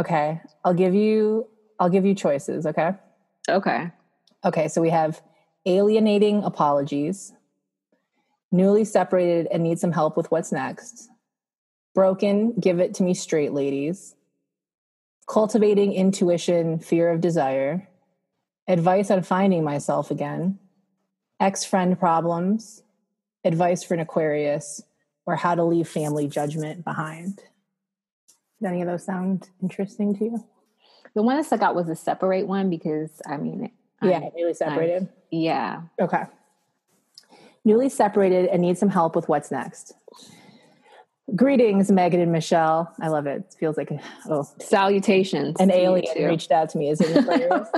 Okay. I'll give you choices. Okay. Okay. Okay. So we have alienating apologies, newly separated and need some help with what's next, broken, give it to me straight ladies, cultivating intuition, fear of desire, advice on finding myself again, ex-friend problems, advice for an Aquarius, or how to leave family judgment behind. Does any of those sound interesting to you? The one that stuck out was the separate one because, I mean... newly separated? Yeah. Okay. Newly separated and need some help with what's next. Greetings, Megan and Michelle. I love it. It feels like... Salutations. An alien reached out to me. Is it hilarious?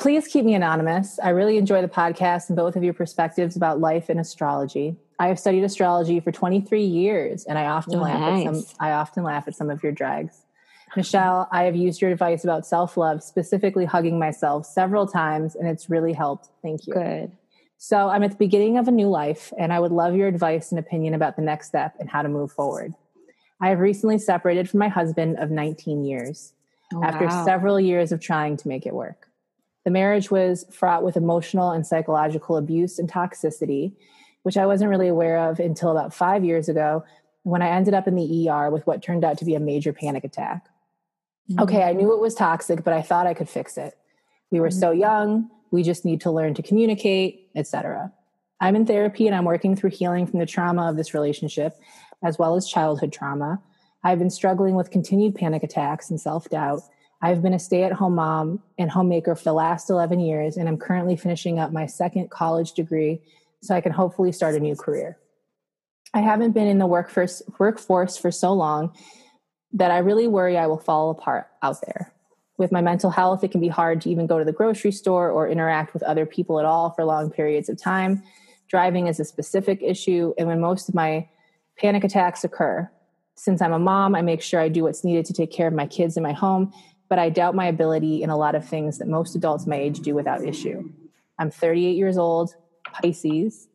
Please keep me anonymous. I really enjoy the podcast and both of your perspectives about life and astrology. I have studied astrology for 23 years, and I often laugh at some of your drags. Michelle, I have used your advice about self-love, specifically hugging myself, several times, and it's really helped. Thank you. Good. So I'm at the beginning of a new life, and I would love your advice and opinion about the next step and how to move forward. I have recently separated from my husband of 19 years after several years of trying to make it work. The marriage was fraught with emotional and psychological abuse and toxicity, which I wasn't really aware of until about 5 years ago when I ended up in the ER with what turned out to be a major panic attack. Mm-hmm. Okay, I knew it was toxic, but I thought I could fix it. We were so young, we just need to learn to communicate, etc. I'm in therapy and I'm working through healing from the trauma of this relationship, as well as childhood trauma. I've been struggling with continued panic attacks and self-doubt. I've been a stay-at-home mom and homemaker for the last 11 years, and I'm currently finishing up my second college degree so I can hopefully start a new career. I haven't been in the workforce for so long that I really worry I will fall apart out there. With my mental health, it can be hard to even go to the grocery store or interact with other people at all for long periods of time. Driving is a specific issue, and when most of my panic attacks occur. Since I'm a mom, I make sure I do what's needed to take care of my kids in my home, but I doubt my ability in a lot of things that most adults my age do without issue. I'm 38 years old, Pisces,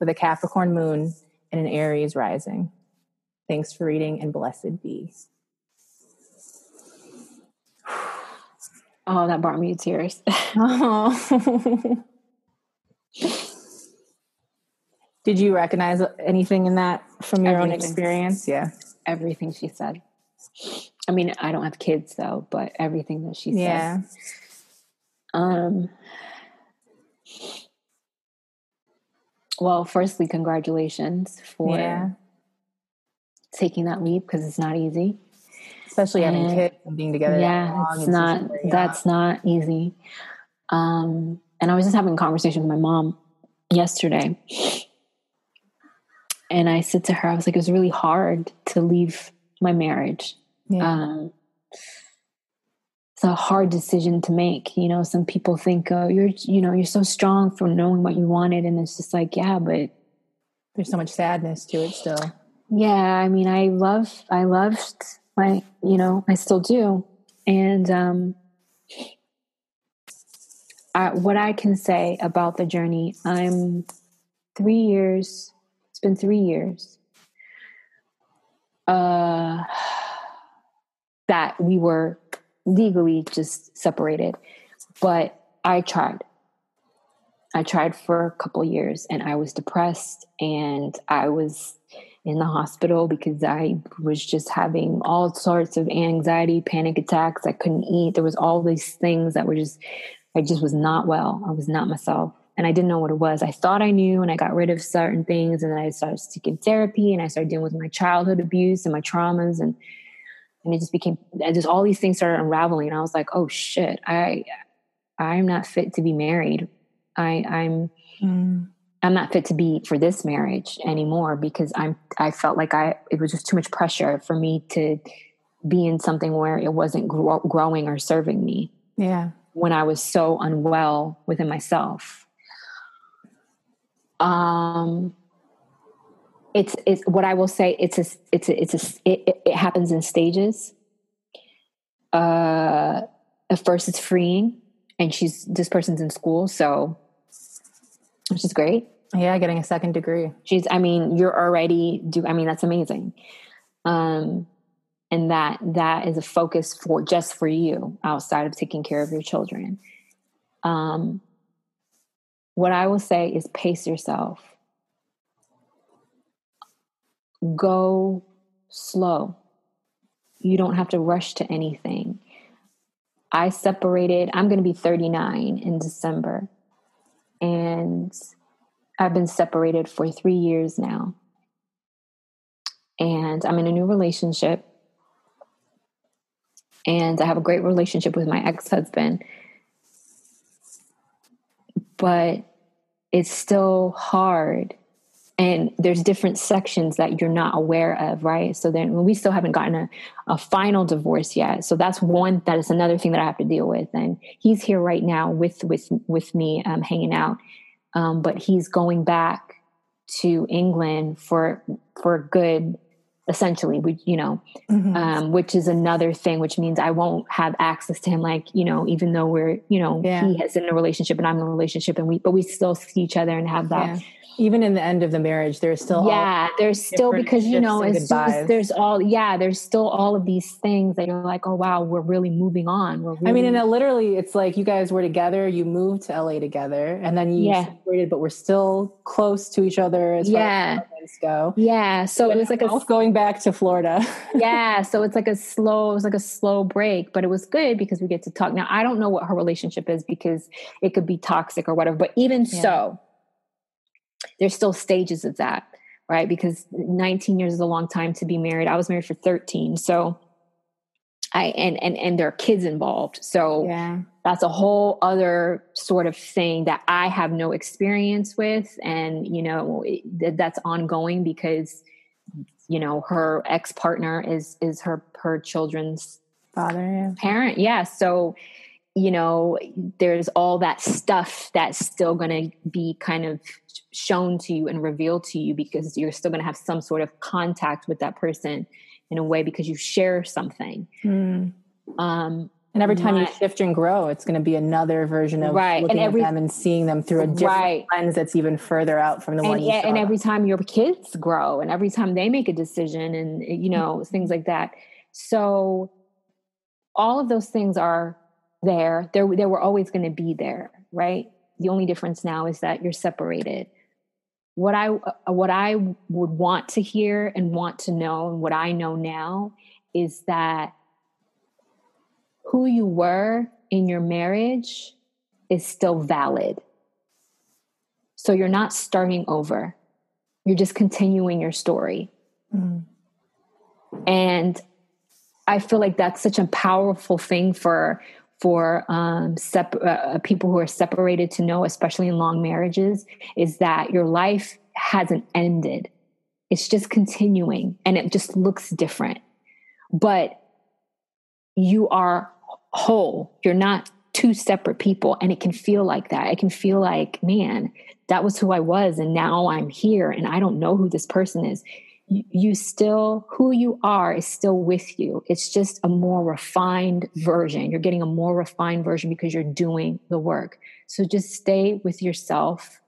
with a Capricorn moon and an Aries rising. Thanks for reading and blessed be. Oh, that brought me to tears. Oh. Did you recognize anything in that from your own experience? Yeah. Everything she said. I mean, I don't have kids though, but everything that she said. Yeah. Well, firstly, congratulations for taking that leap because it's not easy. Especially having kids and being together. Yeah, that long, that's not easy. And I was just having a conversation with my mom yesterday. And I said to her, I was like, it was really hard to leave my marriage. Yeah. It's a hard decision to make. You know, some people think, oh, you're so strong for knowing what you wanted. And it's just like, yeah, but there's so much sadness to it still. Yeah. I mean, I loved my, you know, I still do. And, what I can say about the journey, it's been 3 years, that we were legally just separated, but I tried for a couple of years and I was depressed and I was in the hospital because I was just having all sorts of anxiety, panic attacks. I couldn't eat. There was all these things that were just, I just was not well. I was not myself and I didn't know what it was. I thought I knew and I got rid of certain things and then I started taking therapy and I started dealing with my childhood abuse and my traumas and it just became, just all these things started unraveling. And I was like, oh shit, I'm not fit to be married. I'm not fit to be for this marriage anymore because I felt like it was just too much pressure for me to be in something where it wasn't growing or serving me. Yeah. When I was so unwell within myself. It's what I will say. It happens in stages. At first it's freeing and this person's in school. So, which is great. Yeah. Getting a second degree. You're already that's amazing. and that is a focus for just for you outside of taking care of your children. What I will say is pace yourself. Go slow. You don't have to rush to anything. I separated. I'm going to be 39 in December, and I've been separated for 3 years now. And I'm in a new relationship, and I have a great relationship with my ex-husband, but it's still hard. And there's different sections that you're not aware of, right? So then we still haven't gotten a final divorce yet. So that's one, that is another thing that I have to deal with. And he's here right now with me, hanging out. But he's going back to England for good, essentially, which is another thing, which means I won't have access to him. Like, even though he is in a relationship and I'm in a relationship, and we still see each other and have that. Yeah. Even in the end of the marriage, there's still, because there's still all of these things that you're like, oh wow, we're really moving on. It's like you guys were together, you moved to LA together, and then you separated, but we're still close to each other as far as things go. Yeah. So it was like going back to Florida. Yeah. So it's like a slow break, but it was good because we get to talk. Now I don't know what her relationship is because it could be toxic or whatever, but even so, there's still stages of that, right? Because 19 years is a long time to be married. I was married for 13. So and there are kids involved. So that's a whole other sort of thing that I have no experience with. And, that's ongoing because, her ex-partner is her children's father, parent. Yeah. So, there's all that stuff that's still going to be kind of shown to you and revealed to you because you're still going to have some sort of contact with that person in a way because you share something. And every time you shift and grow, it's going to be another version of looking at them and seeing them through a different lens that's even further out from the one you saw. And every time your kids grow and every time they make a decision and, things like that. So all of those things are there. They were always going to be there, right? The only difference now is that you're separated. What I would want to hear and want to know, and what I know now, is that who you were in your marriage is still valid. So you're not starting over. You're just continuing your story. And I feel like that's such a powerful thing for people who are separated to know, especially in long marriages, is that your life hasn't ended. It's just continuing and it just looks different. But you are whole. You're not two separate people. And it can feel like that. It can feel like, man, that was who I was. And now I'm here and I don't know who this person is. You still, who you are is still with you. It's just a more refined version. You're getting a more refined version because you're doing the work. So just stay with yourself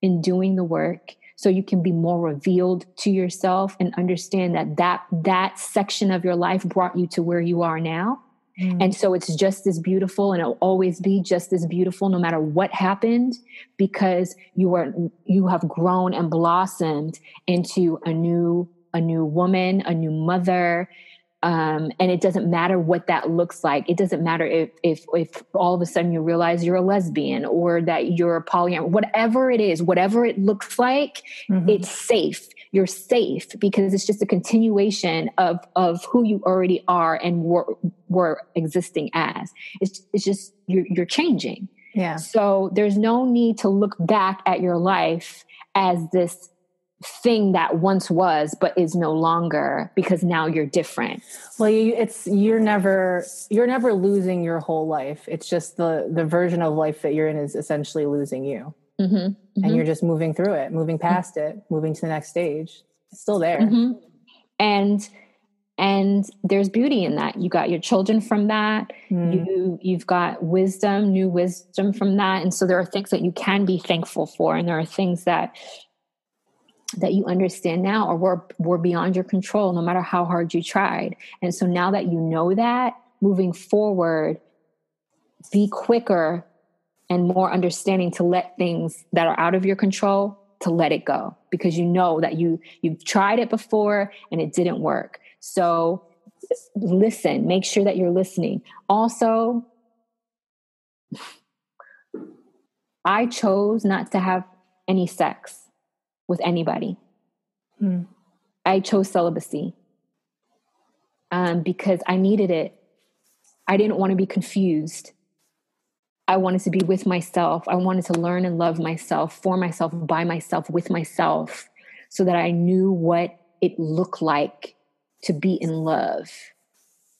in doing the work so you can be more revealed to yourself and understand that section of your life brought you to where you are now. And so it's just as beautiful, and it'll always be just as beautiful no matter what happened, because you have grown and blossomed into a new woman, a new mother. And it doesn't matter what that looks like. It doesn't matter if all of a sudden you realize you're a lesbian or that you're a polyamorous, whatever it is, whatever it looks like, it's safe. You're safe because it's just a continuation of who you already are and were existing as. It's just, you're changing. Yeah. So there's no need to look back at your life as this thing that once was but is no longer, because now you're different. Well, you're never losing your whole life. It's just the version of life that you're in is essentially losing you, and you're just moving through it, moving past it, moving to the next stage. It's still there, and there's beauty in that. You got your children from that. You've got wisdom, new wisdom from that, and so there are things that you can be thankful for, and there are things that that you understand now or were beyond your control, no matter how hard you tried. And so now that you know that, moving forward, be quicker and more understanding to let things that are out of your control, to let it go, because you know that you've tried it before and it didn't work. So listen, make sure that you're listening. Also, I chose not to have any sex with anybody. I chose celibacy because I needed it. I didn't want to be confused. I wanted to be with myself. I wanted to learn and love myself, for myself, by myself, with myself, so that I knew what it looked like to be in love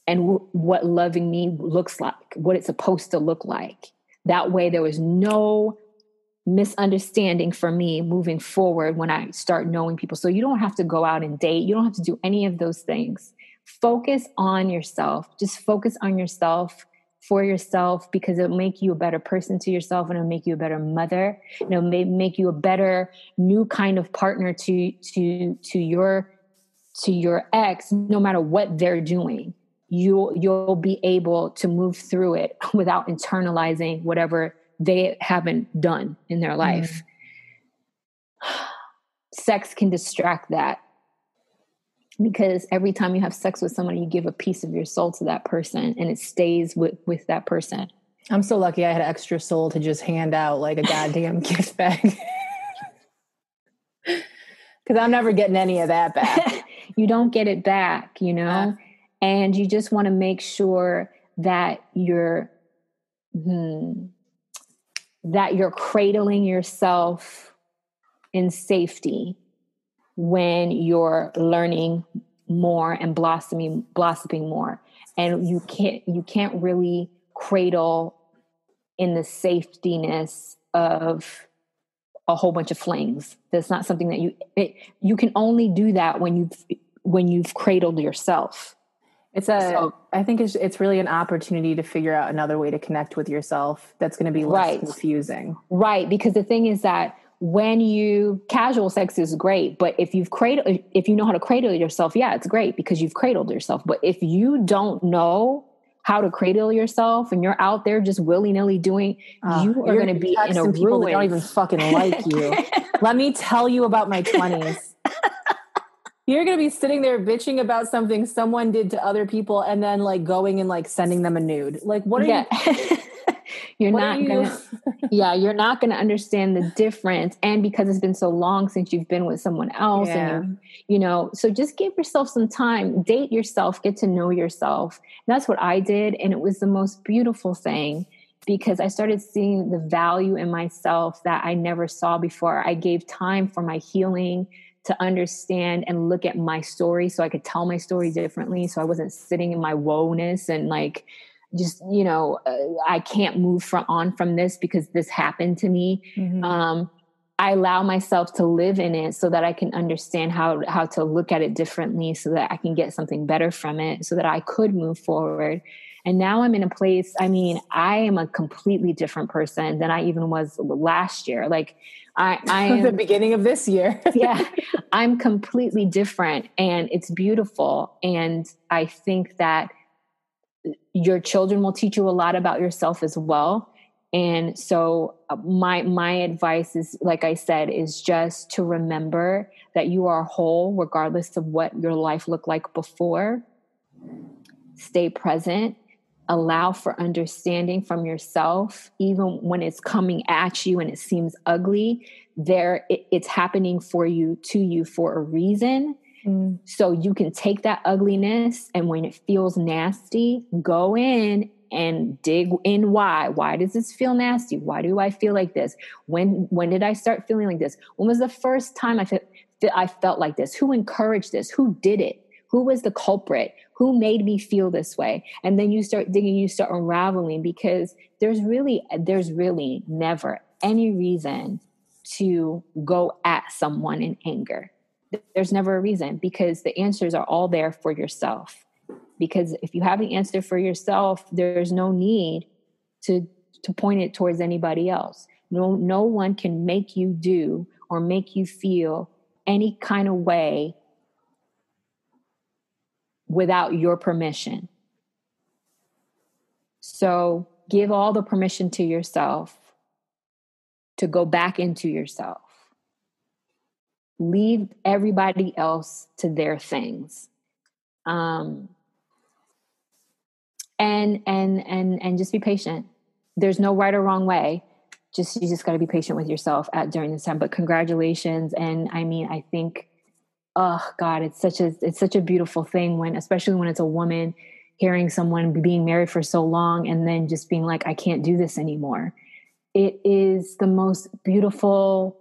and what loving me looks like, what it's supposed to look like. That way there was no misunderstanding for me moving forward when I start knowing people. So you don't have to go out and date. You don't have to do any of those things. Focus on yourself. Just focus on yourself, for yourself, because it'll make you a better person to yourself, and it'll make you a better mother, and it'll make you a better new kind of partner to your ex, no matter what they're doing. You'll be able to move through it without internalizing whatever they haven't done in their life. Sex can distract that, because every time you have sex with somebody, you give a piece of your soul to that person, and it stays with that person. I'm so lucky I had an extra soul to just hand out like a goddamn gift bag. Because I'm never getting any of that back. You don't get it back, you know? And you just want to make sure that you're cradling yourself in safety when you're learning more and blossoming more. And you can't really cradle in the safetiness of a whole bunch of flings. That's not something that you can only do that when you've cradled yourself. I think it's really an opportunity to figure out another way to connect with yourself that's going to be less confusing. Right, because the thing is that when casual sex is great, but if you know how to cradle yourself, yeah, it's great because you've cradled yourself. But if you don't know how to cradle yourself and you're out there just willy-nilly doing, you are going to be in a ruin. People that don't even fucking like you. Let me tell you about my 20s. You're going to be sitting there bitching about something someone did to other people, and then like going and like sending them a nude. Like, what are you... You're not going to understand the difference. And because it's been so long since you've been with someone else, and so just give yourself some time, date yourself, get to know yourself. And that's what I did. And it was the most beautiful thing, because I started seeing the value in myself that I never saw before. I gave time for my healing to understand and look at my story so I could tell my story differently. So I wasn't sitting in my woe-ness and like, just, I can't move on from this because this happened to me. I allow myself to live in it so that I can understand how to look at it differently, so that I can get something better from it, so that I could move forward. And now I'm in a place, I am a completely different person than I even was last year. Like I am the beginning of this year. Yeah, I'm completely different, and it's beautiful. And I think that your children will teach you a lot about yourself as well. And so my advice is, like I said, is just to remember that you are whole regardless of what your life looked like before. Stay present, allow for understanding from yourself, even when it's coming at you and it seems ugly. It's happening for you, to you, for a reason. So you can take that ugliness, and when it feels nasty, go in and dig in. Why does this feel nasty? Why do I feel like this? When did I start feeling like this? When was the first time I felt like this? Who encouraged this? Who did it? Who was the culprit? Who made me feel this way? And then you start digging, you start unraveling, because there's really never any reason to go at someone in anger. There's never a reason, because the answers are all there for yourself. Because if you have an answer for yourself, there's no need to point it towards anybody else. No one can make you do or make you feel any kind of way without your permission. So give all the permission to yourself to go back into yourself. Leave everybody else to their things. And just be patient. There's no right or wrong way. You just got to be patient with yourself during this time. But congratulations. And I mean, I think, oh God, it's such a beautiful thing when, especially when it's a woman, hearing someone being married for so long and then just being like, I can't do this anymore. It is the most beautiful,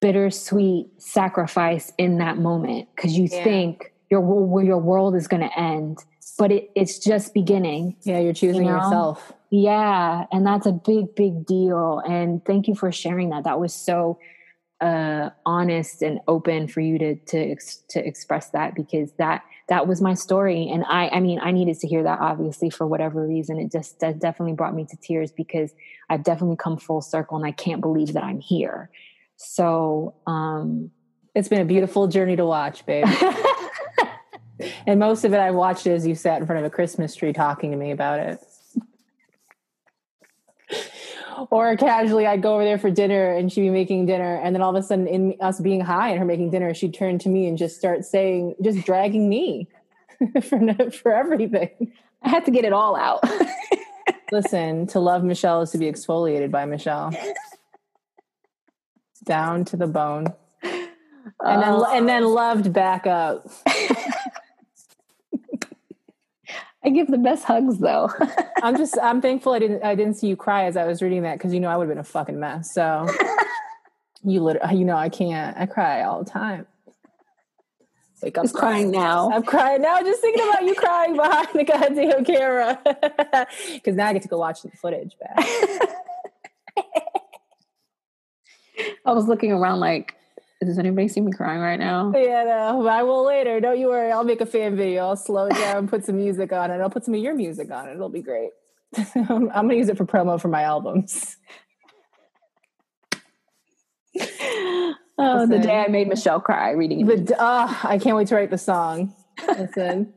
bittersweet sacrifice in that moment. Cause you think your world is going to end, but it's just beginning. Yeah. You're choosing yourself. Yeah. And that's a big, big deal. And thank you for sharing that. That was so honest and open for you to express that, because that was my story. And I needed to hear that, obviously, for whatever reason. It just definitely brought me to tears, because I've definitely come full circle and I can't believe that I'm here. So, it's been a beautiful journey to watch, babe. And most of it I watched as you sat in front of a Christmas tree talking to me about it. Or casually, I'd go over there for dinner and she'd be making dinner. And then all of a sudden, in us being high and her making dinner, she'd turn to me and just start saying, just dragging me for everything. I had to get it all out. Listen, to love Michelle is to be exfoliated by Michelle. Down to the bone. And then loved back up. I give the best hugs though. I'm thankful I didn't see you cry as I was reading that, because I would have been a fucking mess. So I cry all the time. Wake up. I'm crying now. I'm crying now just thinking about you crying behind the goddamn camera. Because now I get to go watch the footage back. I was looking around like, does anybody see me crying right now? Yeah, no, I will later. Don't you worry. I'll make a fan video. I'll slow it down, put some music on it. I'll put some of your music on it. It'll be great. I'm going to use it for promo for my albums. Listen, the day I made Michelle cry reading it. I can't wait to write the song. Listen.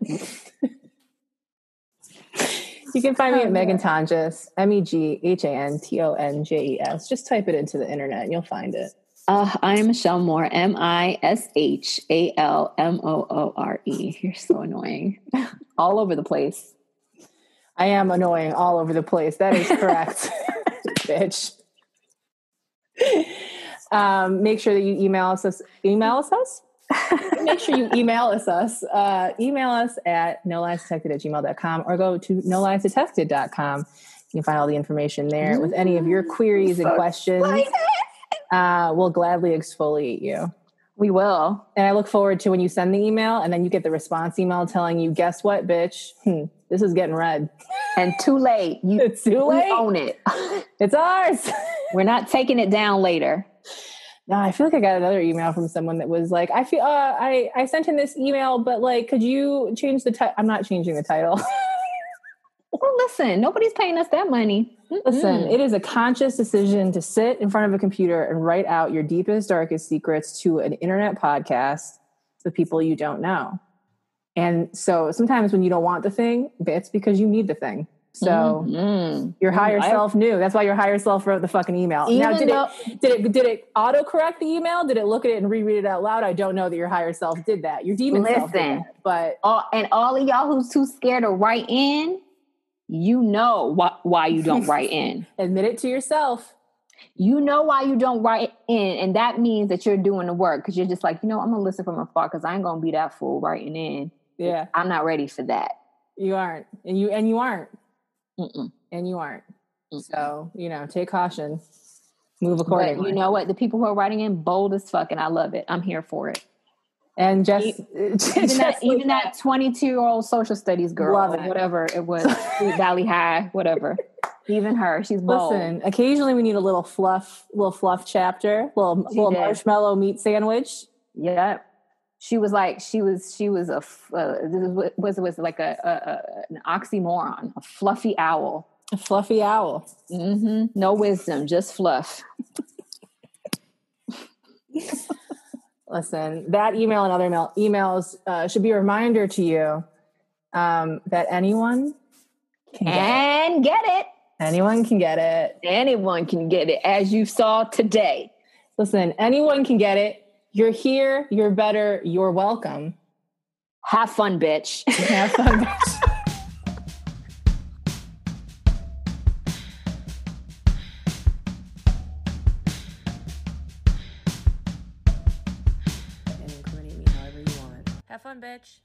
You can find me at Megan Tonjes, MEGHANTONJES. Just type it into the internet and you'll find it. I am Michelle Moore, MISHALMOORE. You're so annoying. All over the place. I am annoying all over the place. That is correct. Bitch. Make sure that you email us. Email us? Make sure you email us. Email us at nolivestetected@gmail.com or go to nolivestetected.com. You can find all the information there with any of your queries and questions. We'll gladly exfoliate you. We will. And I look forward to when you send the email and then you get the response email telling you, guess what, bitch? This is getting read. And too late. It's too late. We own it. It's ours. We're not taking it down later. No, I feel like I got another email from someone that was like, I feel, I sent in this email, but like, could you change the title? I'm not changing the title. Well, listen, nobody's paying us that money. Mm-mm. Listen, it is a conscious decision to sit in front of a computer and write out your deepest, darkest secrets to an internet podcast with people you don't know. And so sometimes when you don't want the thing, it's because you need the thing. So your higher self knew. That's why your higher self wrote the fucking email. Now, did it autocorrect the email? Did it look at it and reread it out loud? I don't know that your higher self did that. Your demon self did that, but all of y'all who's too scared to write in, you know why you don't write in. Admit it to yourself. You know why you don't write in, and that means that you're doing the work, because you're just like, I'm going to listen from afar because I ain't going to be that fool writing in. Yeah. I'm not ready for that. You aren't. And you aren't. Mm-mm. And you aren't. Mm-mm. So, take caution. Move accordingly. But you know what? The people who are writing in, bold as fuck, and I love it. I'm here for it. And that 22-year-old social studies girl, whatever it was, Valley High, whatever. Even her, she's bold. Listen, occasionally we need a little fluff chapter, little marshmallow meat sandwich. Yeah, she was an oxymoron, a fluffy owl, Mm-hmm. No wisdom, just fluff. Listen, that email and other emails should be a reminder to you that anyone can get it. Anyone can get it. Anyone can get it, as you saw today. Listen, anyone can get it. You're here. You're better. You're welcome. Have fun, bitch. Have fun, bitch. Have fun, bitch.